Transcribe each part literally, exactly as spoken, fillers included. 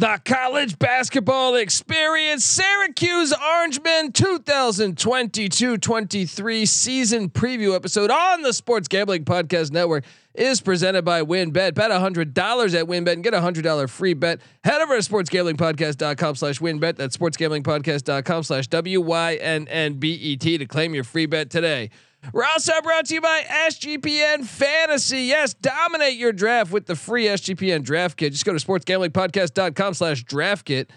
The college basketball experience, Syracuse Orangemen twenty twenty-two twenty-three season preview episode on the Sports Gambling Podcast Network is presented by WynnBet. Bet one hundred dollars at WynnBet and get a one hundred dollars free bet. Head over to sportsgamblingpodcast.com slash WynnBet. That's sportsgamblingpodcast.com slash W Y N N B E T to claim your free bet today. We're also brought to you by S G P N Fantasy. Yes, dominate your draft with the free S G P N Draft Kit. Just go to sportsgamblingpodcast.com slash draft kit.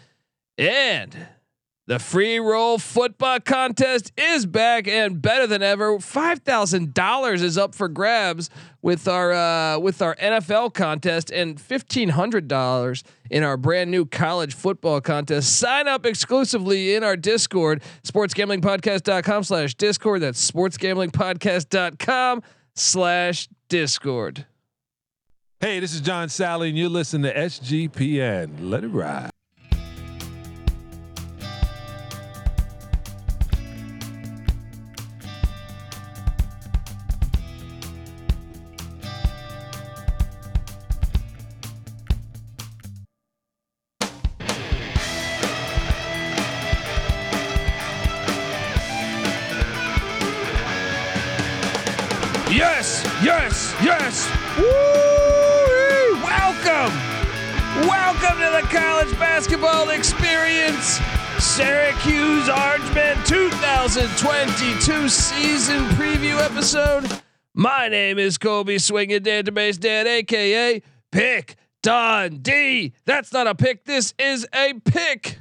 And the free roll football contest is back and better than ever. five thousand dollars is up for grabs with our uh, with our N F L contest and fifteen hundred dollars in our brand new college football contest. Sign up exclusively in our Discord, sportsgamblingpodcast.com slash Discord. That's sportsgamblingpodcast.com slash Discord. Hey, this is John Sally, and you're listening to S G P N. Let it ride. Yes, yes, yes. Woo-wee. Welcome. Welcome to the college basketball experience. Syracuse Orangemen twenty twenty-two season preview episode. My name is Colby Swingin' Dadabase Dad, a k a. Pick Dundee. That's not a pick. This is a pick.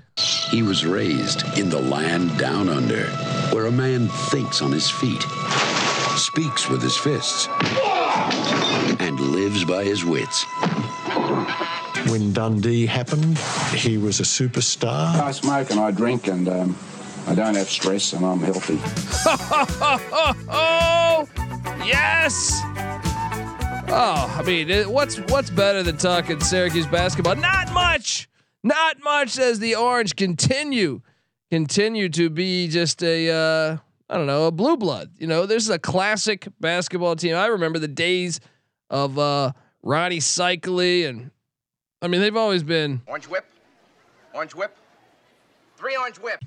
He was raised in the land down under, where a man thinks on his feet, speaks with his fists, and lives by his wits. When Dundee happened, he was a superstar. I smoke and I drink and um, I don't have stress and I'm healthy. Oh, yes! Oh, I mean, what's what's better than talking Syracuse basketball? Not much! Not much, as the Orange continue, continue to be just a... Uh, I don't know, a blue blood. You know, this is a classic basketball team. I remember the days of uh, Ronnie Cycley, and I mean, they've always been orange whip, orange whip, three orange whip,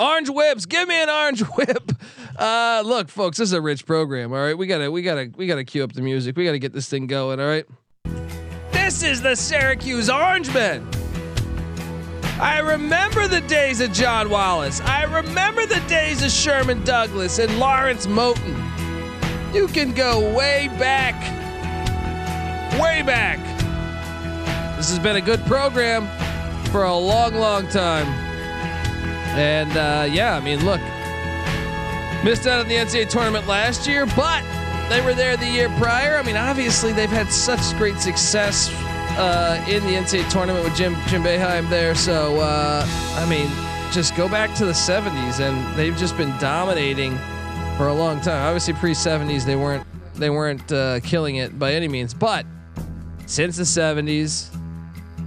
orange whips. Give me an orange whip. Uh, look, folks, this is a rich program. All right, we gotta, we gotta, we gotta cue up the music. We gotta get this thing going. All right, this is the Syracuse Orangemen. I remember the days of John Wallace. I remember the days of Sherman Douglas and Lawrence Moten. You can go way back, way back. This has been a good program for a long, long time. And uh, yeah, I mean, look, missed out on the N C A A tournament last year, but they were there the year prior. I mean, obviously they've had such great success Uh, in the N C A A tournament with Jim Jim Boeheim there, so uh, I mean, just go back to the seventies, and they've just been dominating for a long time. Obviously, pre-seventies they weren't they weren't uh, killing it by any means, but since the seventies,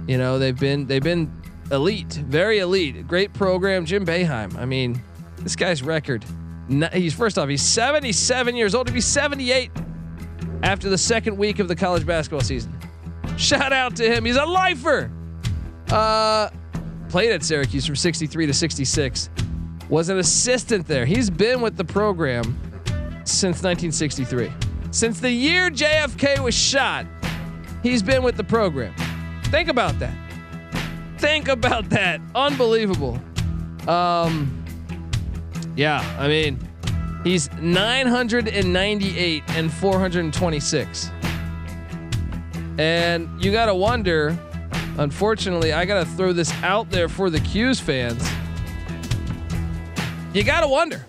you know, they've been they've been elite, very elite, great program. Jim Boeheim, I mean, this guy's record. He's first off, he's seventy-seven years old. He'll be seventy-eight after the second week of the college basketball season. Shout out to him. He's a lifer. Uh, played at Syracuse from sixty-three to sixty-six. Was an assistant there. He's been with the program since nineteen sixty-three. Since the year J F K was shot, he's been with the program. Think about that. Think about that. Unbelievable. Um, yeah, I mean, he's nine hundred ninety-eight and four hundred twenty-six. And you got to wonder, unfortunately, I got to throw this out there for the Q's fans. You got to wonder.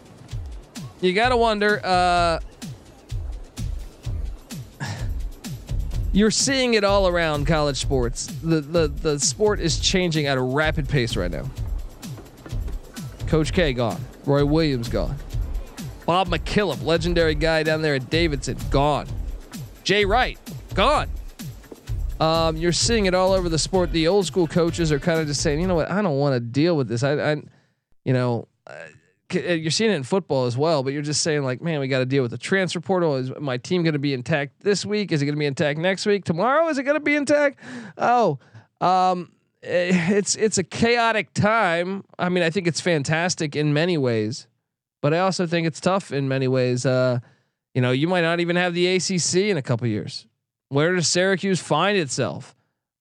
You got to wonder. Uh, you're seeing it all around college sports. The, the, the sport is changing at a rapid pace right now. Coach K gone. Roy Williams gone. Bob McKillop, legendary guy down there at Davidson, gone. Jay Wright, gone. Um, you're seeing it all over the sport. The old school coaches are kind of just saying, you know what, I don't want to deal with this. I, I you know, uh, you're seeing it in football as well, but you're just saying like, man, we got to deal with the transfer portal. Is my team going to be intact this week? Is it going to be intact next week? Tomorrow? Is it going to be intact? Oh, um, it's it's a chaotic time. I mean, I think it's fantastic in many ways, but I also think it's tough in many ways. Uh, you know, you might not even have the A C C in a couple of years. Where does Syracuse find itself?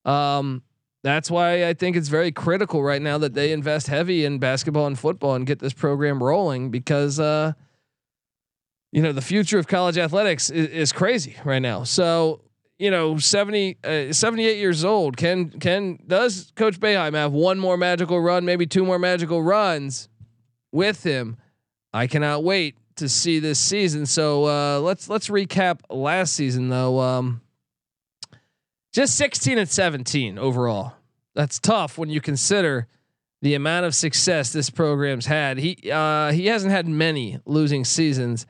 Um, that's why I think it's very critical right now that they invest heavy in basketball and football and get this program rolling, because uh, you know, the future of college athletics is, is crazy right now. So, you know, seventy, uh, seventy-eight years old. Can, can, does Coach Boeheim have one more magical run, maybe two more magical runs with him? I cannot wait to see this season. So uh, let's, let's recap last season though. Um, just sixteen and seventeen overall. That's tough when you consider the amount of success this program's had. He, uh, he hasn't had many losing seasons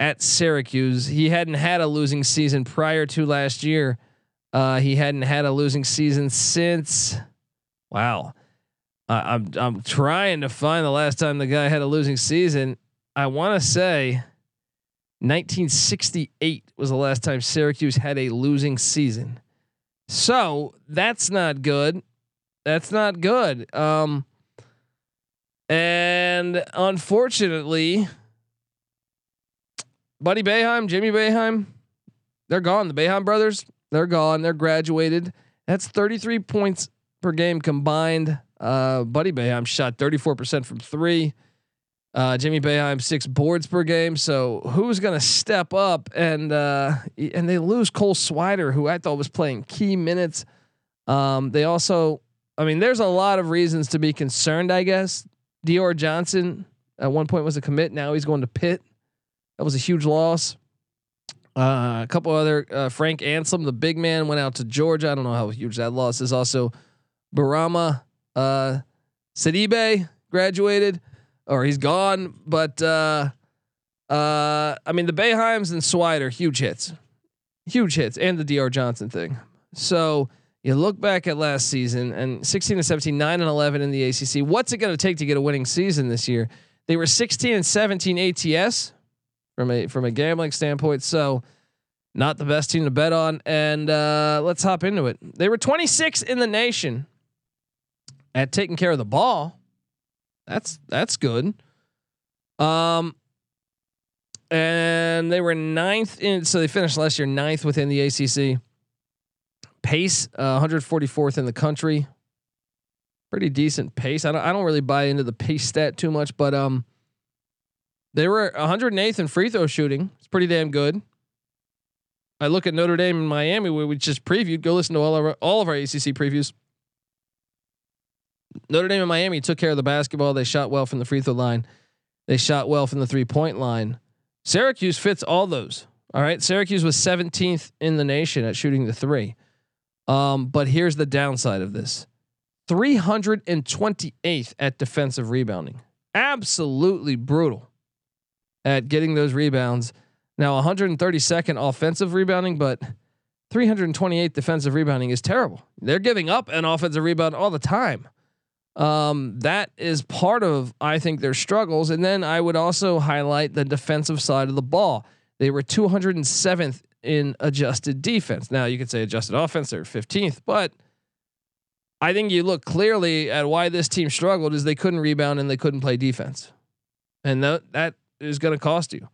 at Syracuse. He hadn't had a losing season prior to last year. Uh, he hadn't had a losing season since. Wow. Uh, I'm, I'm trying to find the last time the guy had a losing season. I want to say nineteen sixty-eight was the last time Syracuse had a losing season. So that's not good. That's not good. Um, and unfortunately, Buddy Boeheim, Jimmy Boeheim, they're gone. The Boeheim brothers, they're gone. They're graduated. That's thirty-three points per game combined. Uh, Buddy Boeheim shot thirty-four percent from three. Uh, Jimmy Boeheim, six boards per game. So who's going to step up? And uh, and they lose Cole Swider, who I thought was playing key minutes. Um, they also, I mean, there's a lot of reasons to be concerned, I guess. Dior Johnson at one point was a commit. Now he's going to Pitt. That was a huge loss. Uh, a couple other uh, Frank Anselm, the big man, went out to Georgia. I don't know how huge that loss is. Also, Barama uh, Sidibe graduated, or he's gone. But uh, uh, I mean, the Boeheims and Swider, huge hits, huge hits, and the Dior Johnson thing. So you look back at last season and sixteen and seventeen, nine and eleven in the A C C. What's it going to take to get a winning season this year? They were sixteen and seventeen A T S. From a from a gambling standpoint, so not the best team to bet on. And uh, let's hop into it. They were twenty-sixth in the nation at taking care of the ball. That's that's good. Um, and they were ninth in, so they finished last year ninth within the A C C. Pace uh, one hundred forty-fourth in the country. Pretty decent pace. I don't I don't really buy into the pace stat too much, but um. They were one hundred eighth in free throw shooting. It's pretty damn good. I look at Notre Dame and Miami, where we just previewed. Go listen to all of our, all of our A C C previews. Notre Dame and Miami took care of the basketball. They shot well from the free throw line. They shot well from the three point line. Syracuse fits all those. All right. Syracuse was seventeenth in the nation at shooting the three. Um, but here's the downside of this: three hundred twenty-eighth at defensive rebounding. Absolutely brutal at getting those rebounds. Now one hundred thirty-second offensive rebounding, but three hundred twenty-eighth defensive rebounding is terrible. They're giving up an offensive rebound all the time. Um, that is part of, I think, their struggles. And then I would also highlight the defensive side of the ball. They were two hundred seventh in adjusted defense. Now you could say adjusted offense, they're fifteenth, but I think you look clearly at why this team struggled is they couldn't rebound and they couldn't play defense. And th- that, is going to cost you.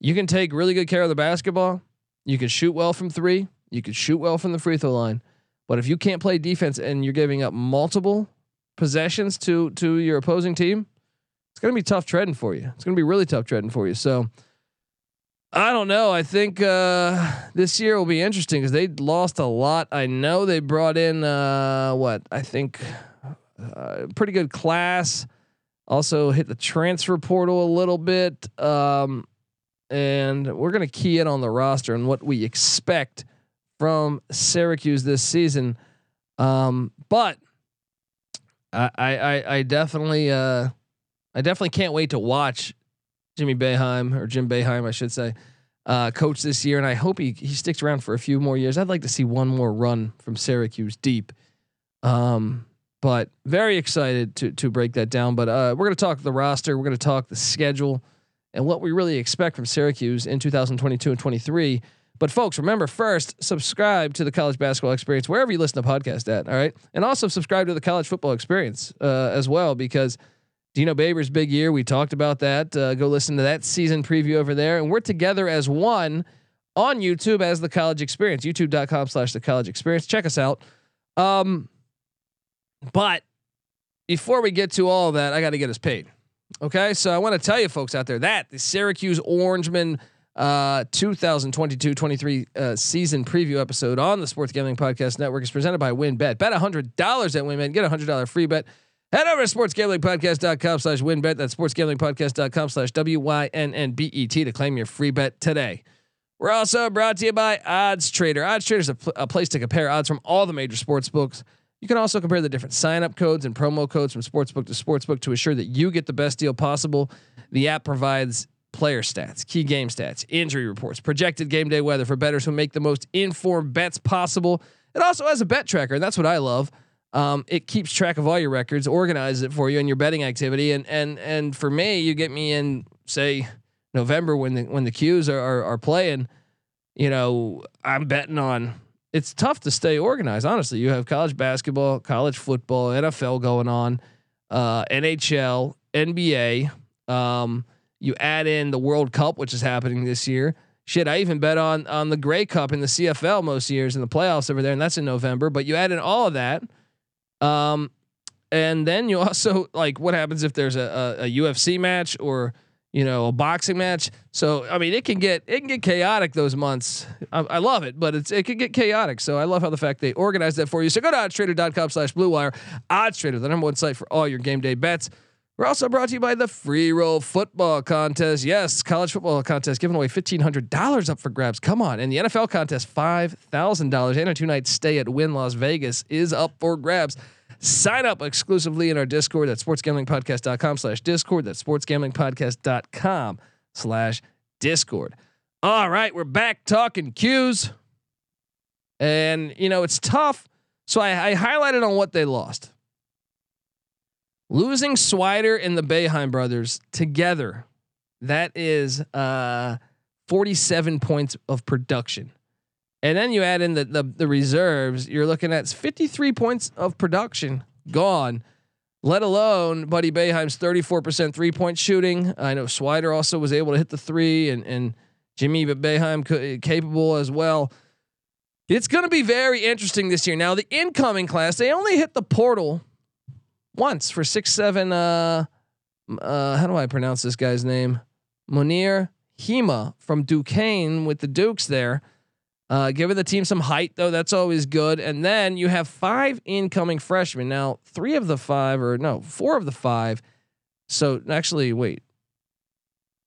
You can take really good care of the basketball. You can shoot well from three. You can shoot well from the free throw line. But if you can't play defense and you're giving up multiple possessions to to your opposing team, it's going to be tough treading for you. It's going to be really tough treading for you. So I don't know. I think uh, this year will be interesting because they lost a lot. I know they brought in uh, what I think uh, pretty good class. Also hit the transfer portal a little bit. Um, and we're going to key in on the roster and what we expect from Syracuse this season. Um, but I, I, I definitely, uh, I definitely can't wait to watch Jimmy Boeheim or Jim Boeheim, I should say, uh, coach this year. And I hope he, he sticks around for a few more years. I'd like to see one more run from Syracuse deep. Um, But very excited to to break that down. But uh, we're going to talk the roster. We're going to talk the schedule and what we really expect from Syracuse in two thousand twenty-two and twenty-three. But folks, remember, first subscribe to the College Basketball Experience wherever you listen to podcasts at. All right, and also subscribe to the College Football Experience uh, as well, because Dino Baber's big year. We talked about that. Uh, go listen to that season preview over there, and we're together as one on YouTube as the College Experience. YouTube dot com slash the College Experience. Check us out. Um, but before we get to all that, I got to get us paid. Okay, so I want to tell you folks out there that the Syracuse Orangemen uh, twenty twenty-two twenty-three uh, season preview episode on the Sports Gambling Podcast Network is presented by WynnBet. Bet one hundred dollars at WynnBet. Get a one hundred dollars free bet. Head over to sports gambling podcast dot com slash wynn bet. That's sports gambling podcast dot com slash W Y N N B E T to claim your free bet today. We're also brought to you by Odds Trader. Odds Trader is a, pl- a place to compare odds from all the major sports books. You can also compare the different sign-up codes and promo codes from sportsbook to sportsbook to assure that you get the best deal possible. The app provides player stats, key game stats, injury reports, projected game day weather for bettors who make the most informed bets possible. It also has a bet tracker, and that's what I love. Um, it keeps track of all your records, organizes it for you and your betting activity, and and and for me, you get me in, say, November when the when the Qs are are, are playing. You know, I'm betting on. It's tough to stay organized. Honestly, you have college basketball, college football, N F L going on, uh, N H L, N B A. Um, you add in the World Cup, which is happening this year. Shit, I even bet on on the Grey Cup in the C F L most years in the playoffs over there, and that's in November. But you add in all of that, um, and then you also like what happens if there's a, a, a U F C match or you know a boxing match. So I mean, it can get it can get chaotic those months. I, I love it, but it's it can get chaotic. So I love how the fact they organize that for you. So go to odds trader dot com slash blue wire. OddsTrader, the number one site for all your game day bets. We're also brought to you by the Free Roll Football Contest. Yes, college football contest giving away fifteen hundred dollars up for grabs. Come on, and the N F L contest five thousand dollars and a two night stay at Wynn Las Vegas is up for grabs. Sign up exclusively in our Discord at sports gambling podcast dot com slash Discord. That's sports gambling podcast dot com slash Discord. All right, we're back talking Qs, and you know it's tough. So I, I highlighted on what they lost. Losing Swider and the Boeheim brothers together, that is uh, forty-seven points of production. And then you add in the, the the reserves, you're looking at fifty-three points of production gone, let alone Buddy Boeheim's thirty-four percent three point shooting. I know Swider also was able to hit the three, and and Jimmy Boeheim c- capable as well. It's going to be very interesting this year. Now the incoming class, they only hit the portal once for six, seven. Uh, uh, how do I pronounce this guy's name? Munir Hema from Duquesne with the Dukes there. Uh, giving the team some height though, that's always good. And then you have five incoming freshmen. Now, three of the five, or no, four of the five. So actually, wait.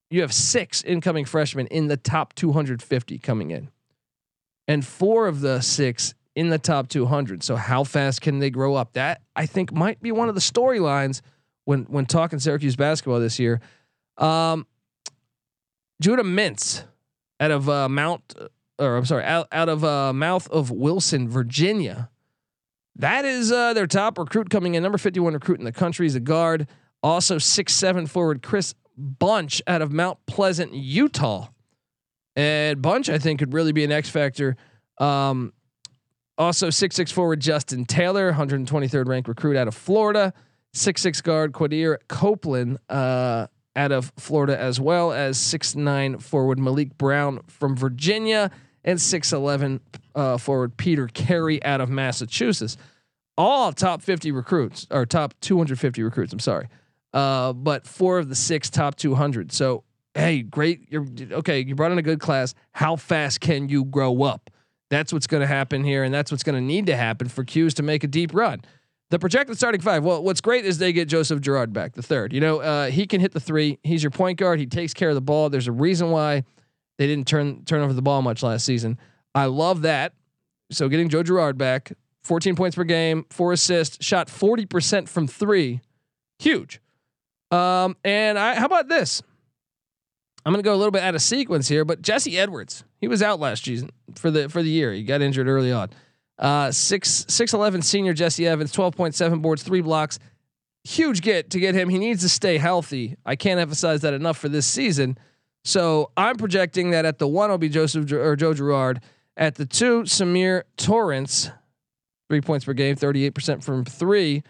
You have six incoming freshmen in the top two hundred fifty coming in, and four of the six in the top two hundred. So how fast can they grow up? That I think might be one of the storylines when when talking Syracuse basketball this year. Um, Judah Mintz out of uh, Mount. or I'm sorry, out, out of uh mouth of Wilson, Virginia. That is uh, their top recruit coming in. Number fifty-one recruit in the country is a guard. Also six seven forward Chris Bunch out of Mount Pleasant, Utah. And Bunch, I think, could really be an X factor. Um, also six six forward Justin Taylor, one hundred twenty-third ranked recruit out of Florida. six six guard Quadir Copeland uh, out of Florida, as well as six nine forward Malik Brown from Virginia. And six eleven uh, forward Peter Carey out of Massachusetts, all top fifty recruits or top two hundred fifty recruits. I'm sorry, uh, but four of the six top two hundred. So hey, great, you're okay. You brought in a good class. How fast can you grow up? That's what's going to happen here, and that's what's going to need to happen for Q's to make a deep run. The projected starting five. Well, what's great is they get Joseph Girard back, the third. You know, uh, he can hit the three. He's your point guard. He takes care of the ball. There's a reason why they didn't turn turn over the ball much last season. I love that. So getting Joe Girard back, fourteen points per game, four assists, shot forty percent from three, huge. Um, and I, how about this? I'm gonna go a little bit out of sequence here, but Jesse Edwards, he was out last season for the for the year. He got injured early on. Uh, six six eleven senior Jesse Evans, twelve point seven boards, three blocks, huge get to get him. He needs to stay healthy. I can't emphasize that enough for this season. So I'm projecting that at the one will be Joseph or Joe Girard. At the two, Samir Torrance, three points per game, thirty-eight percent from three.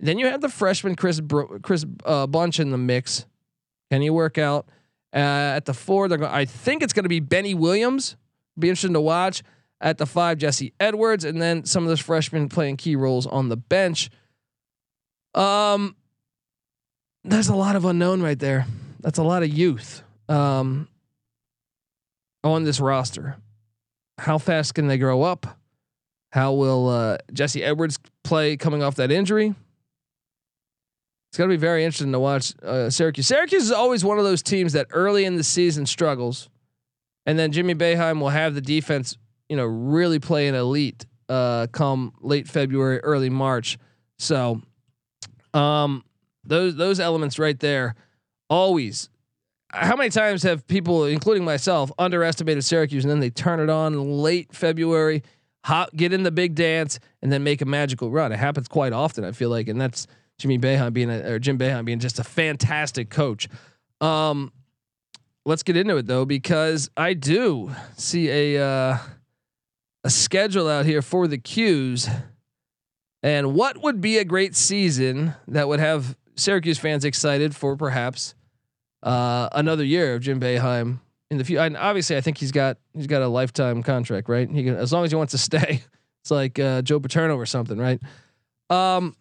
Then you have the freshman Chris Bro- Chris uh, Bunch in the mix. Can he work out? Uh, at the four, they're going. I think it's going to be Benny Williams. Be interesting to watch. At the five, Jesse Edwards, and then some of those freshmen playing key roles on the bench. Um, there's a lot of unknown right there. That's a lot of youth um, on this roster. How fast can they grow up? How will uh, Jesse Edwards play coming off that injury? It's going to be very interesting to watch uh, Syracuse. Syracuse is always one of those teams that early in the season struggles, and then Jimmy Boeheim will have the defense, you know, really play an elite uh, come late February, early March. So um, those those elements right there always. How many times have people, including myself, underestimated Syracuse and then they turn it on late February, hop, get in the big dance, and then make a magical run? It happens quite often, I feel like, and that's Jimmy Boeheim being a, or Jim Boeheim being just a fantastic coach. Um, let's get into it though, because I do see a uh, a schedule out here for the Qs, and what would be a great season that would have Syracuse fans excited for perhaps uh, another year of Jim Boeheim in the future. And obviously, I think he's got he's got a lifetime contract, right? He can, as long as he wants to stay. It's like uh, Joe Paterno or something, right? Um.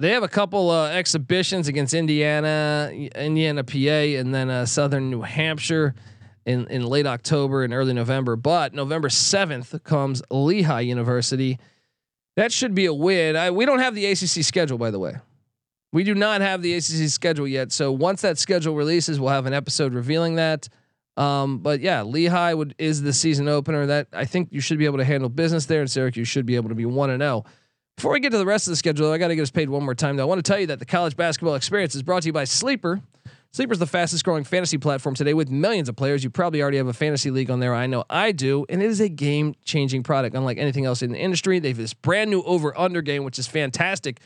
They have a couple uh, exhibitions against Indiana, Indiana, P A, and then uh, Southern New Hampshire in, in late October and early November. But November seventh comes Lehigh University. That should be a win. I, we don't have the A C C schedule, by the way. We do not have the A C C schedule yet. So once that schedule releases, we'll have an episode revealing that. Um, but yeah, Lehigh would is the season opener. That I think you should be able to handle business there, and Syracuse should be able to be one and zero. Before we get to the rest of the schedule, I got to get us paid one more time, though. I want to tell you that the College Basketball Experience is brought to you by Sleeper. Sleeper is the fastest growing fantasy platform today with millions of players. You probably already have a fantasy league on there. I know I do. And it is a game changing product. Unlike anything else in the industry, they have this brand new over under game, which is fantastic.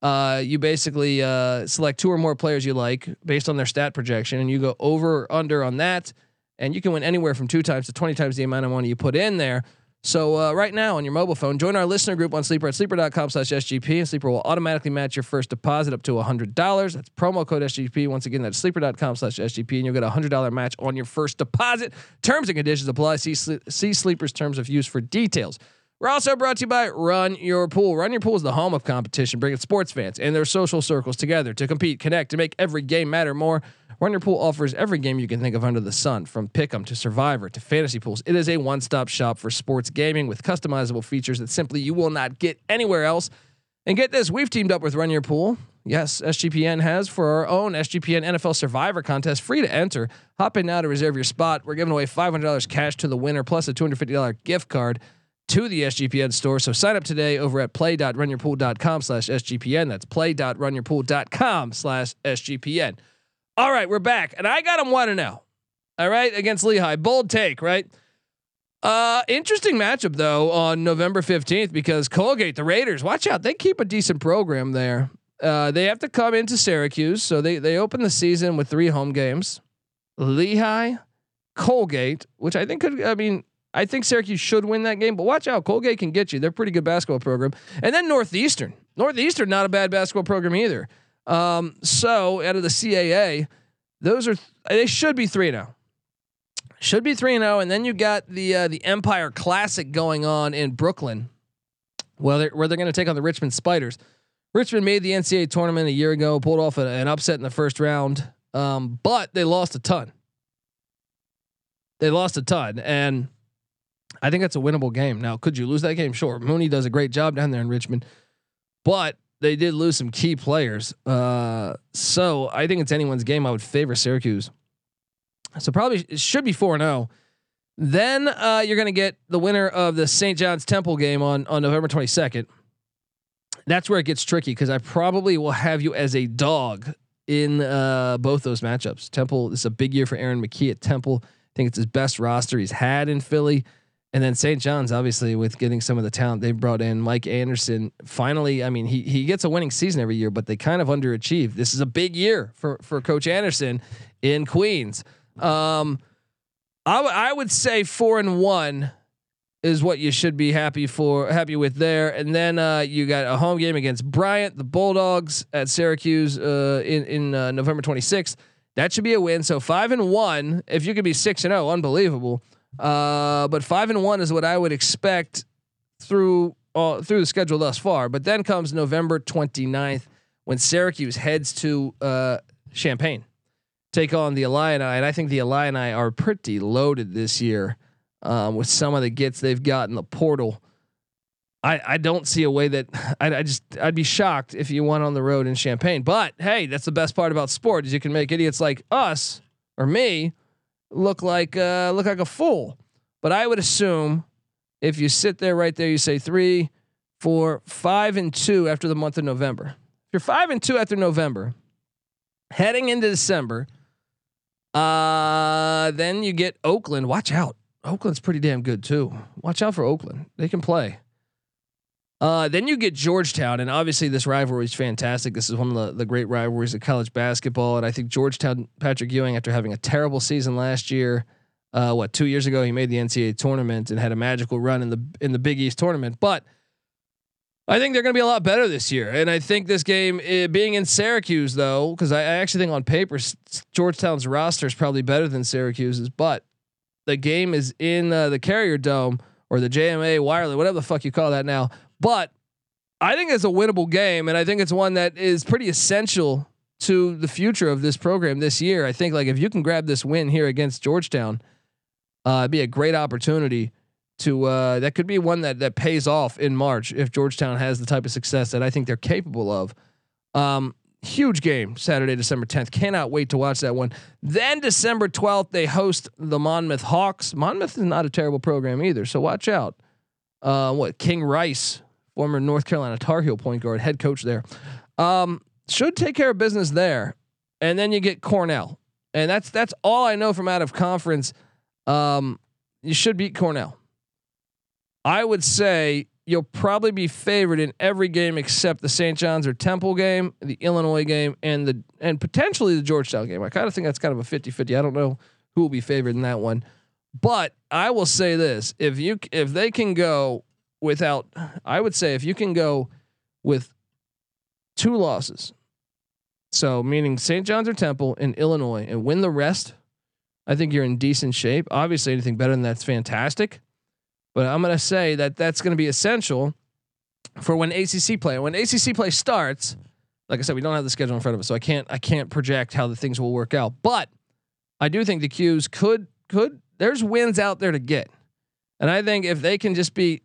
Uh, you basically uh, select two or more players you like based on their stat projection, and you go over or under on that. And you can win anywhere from two times to twenty times the amount of money you put in there. So uh, right now on your mobile phone, join our listener group on Sleeper at sleeper dot com slash S G P, and Sleeper will automatically match your first deposit up to one hundred dollars. That's promo code S G P. Once again, that's sleeper dot com slash S G P, and you'll get a one hundred dollars match on your first deposit. Terms and conditions apply. See, see Sleeper's terms of use for details. We're also brought to you by Run Your Pool. Run Your Pool is the home of competition, bringing sports fans and their social circles together to compete, connect, to make every game matter more. Run Your Pool offers every game you can think of under the sun, from Pick'em to Survivor to Fantasy Pools. It is a one-stop shop for sports gaming with customizable features that simply you will not get anywhere else. And get this, we've teamed up with Run Your Pool. Yes, S G P N has for our own S G P N N F L Survivor contest, free to enter. Hop in now to reserve your spot. We're giving away five hundred dollars cash to the winner, plus a two hundred fifty dollars gift card to the S G P N store. So sign up today over at play dot run your pool dot com slash S G P N. That's play dot run your pool dot com slash S G P N. All right, we're back, and I got him one and zero. All right, against Lehigh, bold take, right? Uh, interesting matchup though on November fifteenth, because Colgate, the Raiders, watch out, they keep a decent program there. Uh, they have to come into Syracuse, so they they open the season with three home games: Lehigh, Colgate, which I think could, I mean, I think Syracuse should win that game, but watch out, Colgate can get you. They're a pretty good basketball program, and then Northeastern, Northeastern, not a bad basketball program either. Um, so out of the C A A, those are, th- they should be three and oh, should be three and oh. And then you got the, uh, the Empire Classic going on in Brooklyn. Well, they're, where they're going to take on the Richmond Spiders. Richmond made the N C A A tournament a year ago, pulled off a, an upset in the first round. Um, but they lost a ton. They lost a ton. And I think that's a winnable game. Now, could you lose that game? Sure. Mooney does a great job down there in Richmond, but they did lose some key players. Uh, so I think it's anyone's game. I would favor Syracuse. So probably it should be four and oh. Then uh, you're going to get the winner of the Saint John's Temple game on, on November twenty-second. That's where it gets tricky, because I probably will have you as a dog in uh, both those matchups. Temple, this is a big year for Aaron McKee at Temple. I think it's his best roster he's had in Philly. And then Saint John's, obviously, with getting some of the talent they brought in, Mike Anderson. Finally, I mean, he he gets a winning season every year, but they kind of underachieve. This is a big year for for Coach Anderson in Queens. Um, I w- I would say four and one is what you should be happy for, happy with there. And then uh, you got a home game against Bryant, the Bulldogs at Syracuse uh, in in uh, November twenty-sixth. That should be a win. So five and one. If you could be six and zero, unbelievable. Uh, but five and one is what I would expect through all, through the schedule thus far. But then comes November twenty-ninth when Syracuse heads to uh, Champaign, take on the Illini, and I think the Illini are pretty loaded this year um, with some of the gets they've got in the portal. I, I don't see a way that I, I just I'd be shocked if you won on the road in Champaign. But hey, that's the best part about sport is you can make idiots like us or me look like uh look like a fool. But I would assume if you sit there right there, you say three, four, five and two after the month of November. If you're five and two after November, heading into December, uh, then you get Oakland. Watch out. Oakland's pretty damn good too. Watch out for Oakland. They can play. Uh, then you get Georgetown, and obviously this rivalry is fantastic. This is one of the, the great rivalries of college basketball, and I think Georgetown, Patrick Ewing, after having a terrible season last year, uh, what two years ago he made the N C double A tournament and had a magical run in the in the Big East tournament. But I think they're going to be a lot better this year, and I think this game it, being in Syracuse though, because I, I actually think on paper Georgetown's roster is probably better than Syracuse's, but the game is in uh, the Carrier Dome or the J M A Wireless, whatever the fuck you call that now. But I think it's a winnable game, and I think it's one that is pretty essential to the future of this program this year. I think like if you can grab this win here against Georgetown, uh, it'd be a great opportunity to uh, that could be one that that pays off in March if Georgetown has the type of success that I think they're capable of. Um, huge game Saturday, December tenth. Cannot wait to watch that one. Then December twelfth they host the Monmouth Hawks. Monmouth is not a terrible program either, so watch out. Uh, what King Rice, former North Carolina Tar Heel point guard, head coach there, um, should take care of business there. And then you get Cornell, and that's that's all I know from out of conference. Um, you should beat Cornell. I would say you'll probably be favored in every game except the Saint John's or Temple game, the Illinois game, and the and potentially the Georgetown game. I kind of think that's kind of a fifty-fifty. I don't know who will be favored in that one, but I will say this: if you if they can go. Without, I would say if you can go with two losses, so meaning Saint John's or Temple in Illinois, and win the rest, I think you're in decent shape. Obviously, anything better than that's fantastic, but I'm gonna say that that's gonna be essential for when A C C play. When A C C play starts, like I said, we don't have the schedule in front of us, so I can't I can't project how the things will work out. But I do think the Qs could could there's wins out there to get, and I think if they can just be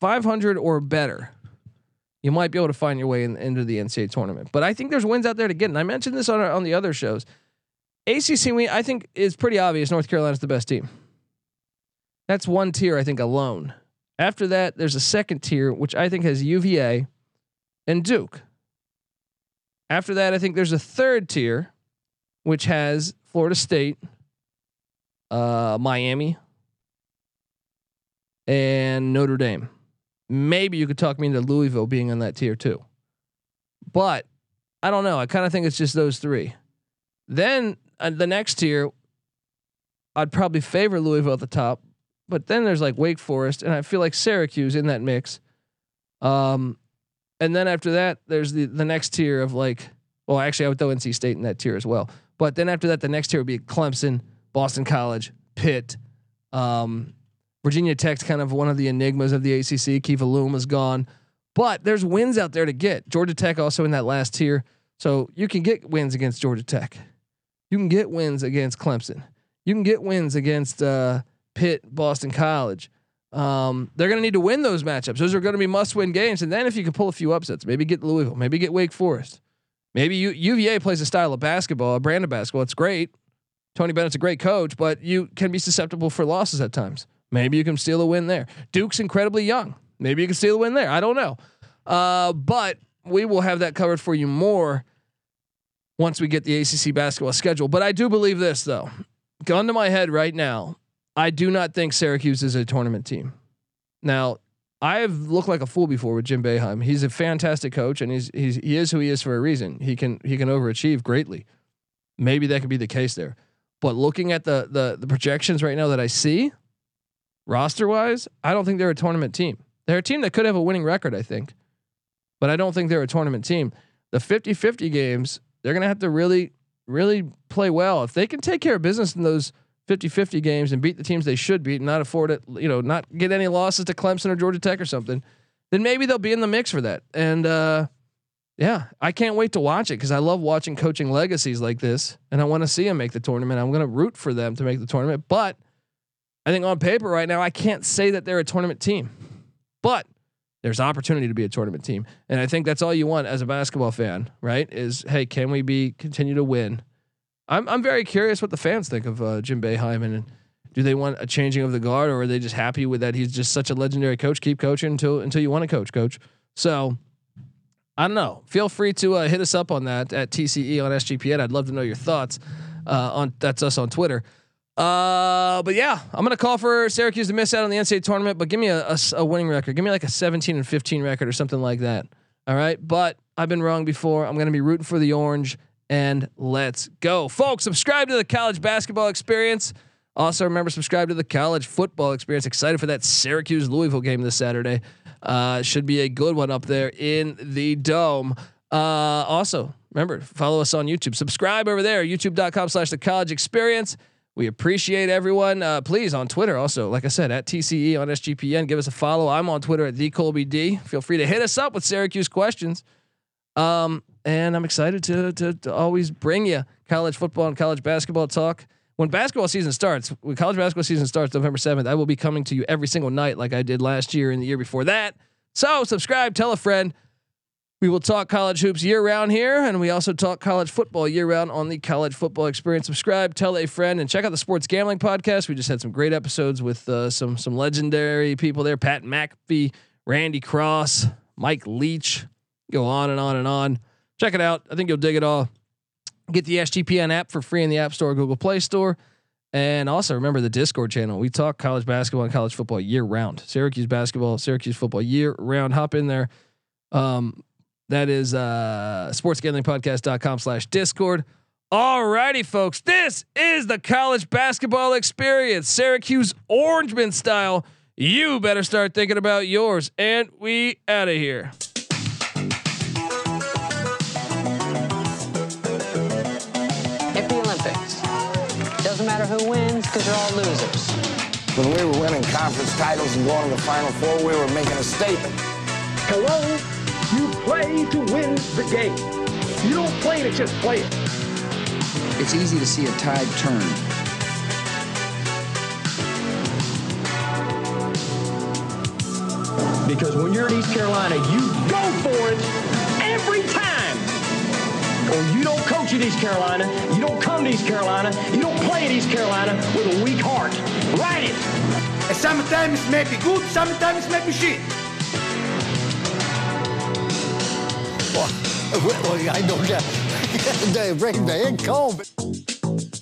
five hundred or better, you might be able to find your way in, into the N C double A tournament. But I think there's wins out there to get. And I mentioned this on our, on the other shows. A C C, we I think is pretty obvious. North Carolina's the best team. That's one tier, I think, alone. After that, there's a second tier, which I think has U V A and Duke. After that, I think there's a third tier, which has Florida State, uh, Miami, and Notre Dame. Maybe you could talk me into Louisville being on that tier too, but I don't know. I kind of think it's just those three. Then uh, the next tier, I'd probably favor Louisville at the top, but then there's like Wake Forest, and I feel like Syracuse in that mix. Um, and then after that, there's the the next tier of like, well, actually I would throw N C State in that tier as well. But then after that, the next tier would be Clemson, Boston College, Pitt, um, Virginia Tech's kind of one of the enigmas of the A C C. Kiva Loom is gone, but there's wins out there to get. Georgia Tech also in that last tier, so you can get wins against Georgia Tech. You can get wins against Clemson. You can get wins against uh, Pitt, Boston College. Um, they're going to need to win those matchups. Those are going to be must-win games. And then if you can pull a few upsets, maybe get Louisville, maybe get Wake Forest, maybe U- UVA plays a style of basketball, a brand of basketball. It's great. Tony Bennett's a great coach, but you can be susceptible for losses at times. Maybe you can steal a win there. Duke's incredibly young. Maybe you can steal a win there. I don't know. Uh, but we will have that covered for you more once we get the A C C basketball schedule. But I do believe this though, gun to my head right now, I do not think Syracuse is a tournament team. Now, I've looked like a fool before with Jim Boeheim. He's a fantastic coach, and he's, he's he is who he is for a reason. He can he can overachieve greatly. Maybe that could be the case there. But looking at the the, the projections right now that I see, roster wise, I don't think they're a tournament team. They're a team that could have a winning record, I think, but I don't think they're a tournament team. The fifty-fifty games, they're gonna have to really really play well. If they can take care of business in those fifty-fifty games and beat the teams they should beat and not afford it, you know, not get any losses to Clemson or Georgia Tech or something, then maybe they'll be in the mix for that. And uh, yeah, I can't wait to watch it because I love watching coaching legacies like this, and I want to see them make the tournament. I'm going to root for them to make the tournament, but I think on paper right now, I can't say that they're a tournament team, but there's opportunity to be a tournament team. And I think that's all you want as a basketball fan, right? Is, hey, can we be continue to win? I'm I'm very curious what the fans think of uh, Jim Boeheim, and do they want a changing of the guard, or are they just happy with that? He's just such a legendary coach. Keep coaching until until you want to coach, coach. So I don't know. Feel free to uh, hit us up on that at T C E on S G P N. I'd love to know your thoughts uh, on that's us on Twitter. Uh, but yeah, I'm gonna call for Syracuse to miss out on the N C A A tournament, but give me a, a, a winning record. Give me like a seventeen and fifteen record or something like that. All right, but I've been wrong before. I'm gonna be rooting for the orange. And let's go, folks. Subscribe to the College Basketball Experience. Also, remember, subscribe to the College Football Experience. Excited for that Syracuse Louisville game this Saturday. Uh, should be a good one up there in the dome. Uh, also, remember, follow us on YouTube. Subscribe over there, youtube dot com slash the college experience. We appreciate everyone. Uh, please, on Twitter also, like I said, at T C E on S G P N. Give us a follow. I'm on Twitter at the Colby D. Feel free to hit us up with Syracuse questions. Um, and I'm excited to, to to always bring you college football and college basketball talk. When basketball season starts, when college basketball season starts November seventh, I will be coming to you every single night like I did last year and the year before that. So subscribe, tell a friend. We will talk college hoops year round here, and we also talk college football year round on the College Football Experience. Subscribe, tell a friend, and check out the Sports Gambling Podcast. We just had some great episodes with uh, some some legendary people there: Pat McAfee, Randy Cross, Mike Leach. Go on and on and on. Check it out. I think you'll dig it all. Get the S G P N app for free in the App Store, Google Play Store. And also remember the Discord channel. We talk college basketball and college football year round. Syracuse basketball, Syracuse football year round. Hop in there. Um, that is uh, sports gambling podcast dot com slash Discord. All righty, folks. This is the College Basketball Experience, Syracuse Orangeman style. You better start thinking about yours. And we out of here. Matter who wins, because they're all losers. When we were winning conference titles and going to the Final Four, we were making a statement. Hello, you play to win the game. You don't play to just play it. It's easy to see a tide turn. Because when you're in East Carolina, you go for it every time. Or you don't coach at East Carolina, you don't come to East Carolina, you don't play at East Carolina with a weak heart. Write it. And sometimes it may be good, sometimes it may be shit. Well, I don't get the rain, man, cold.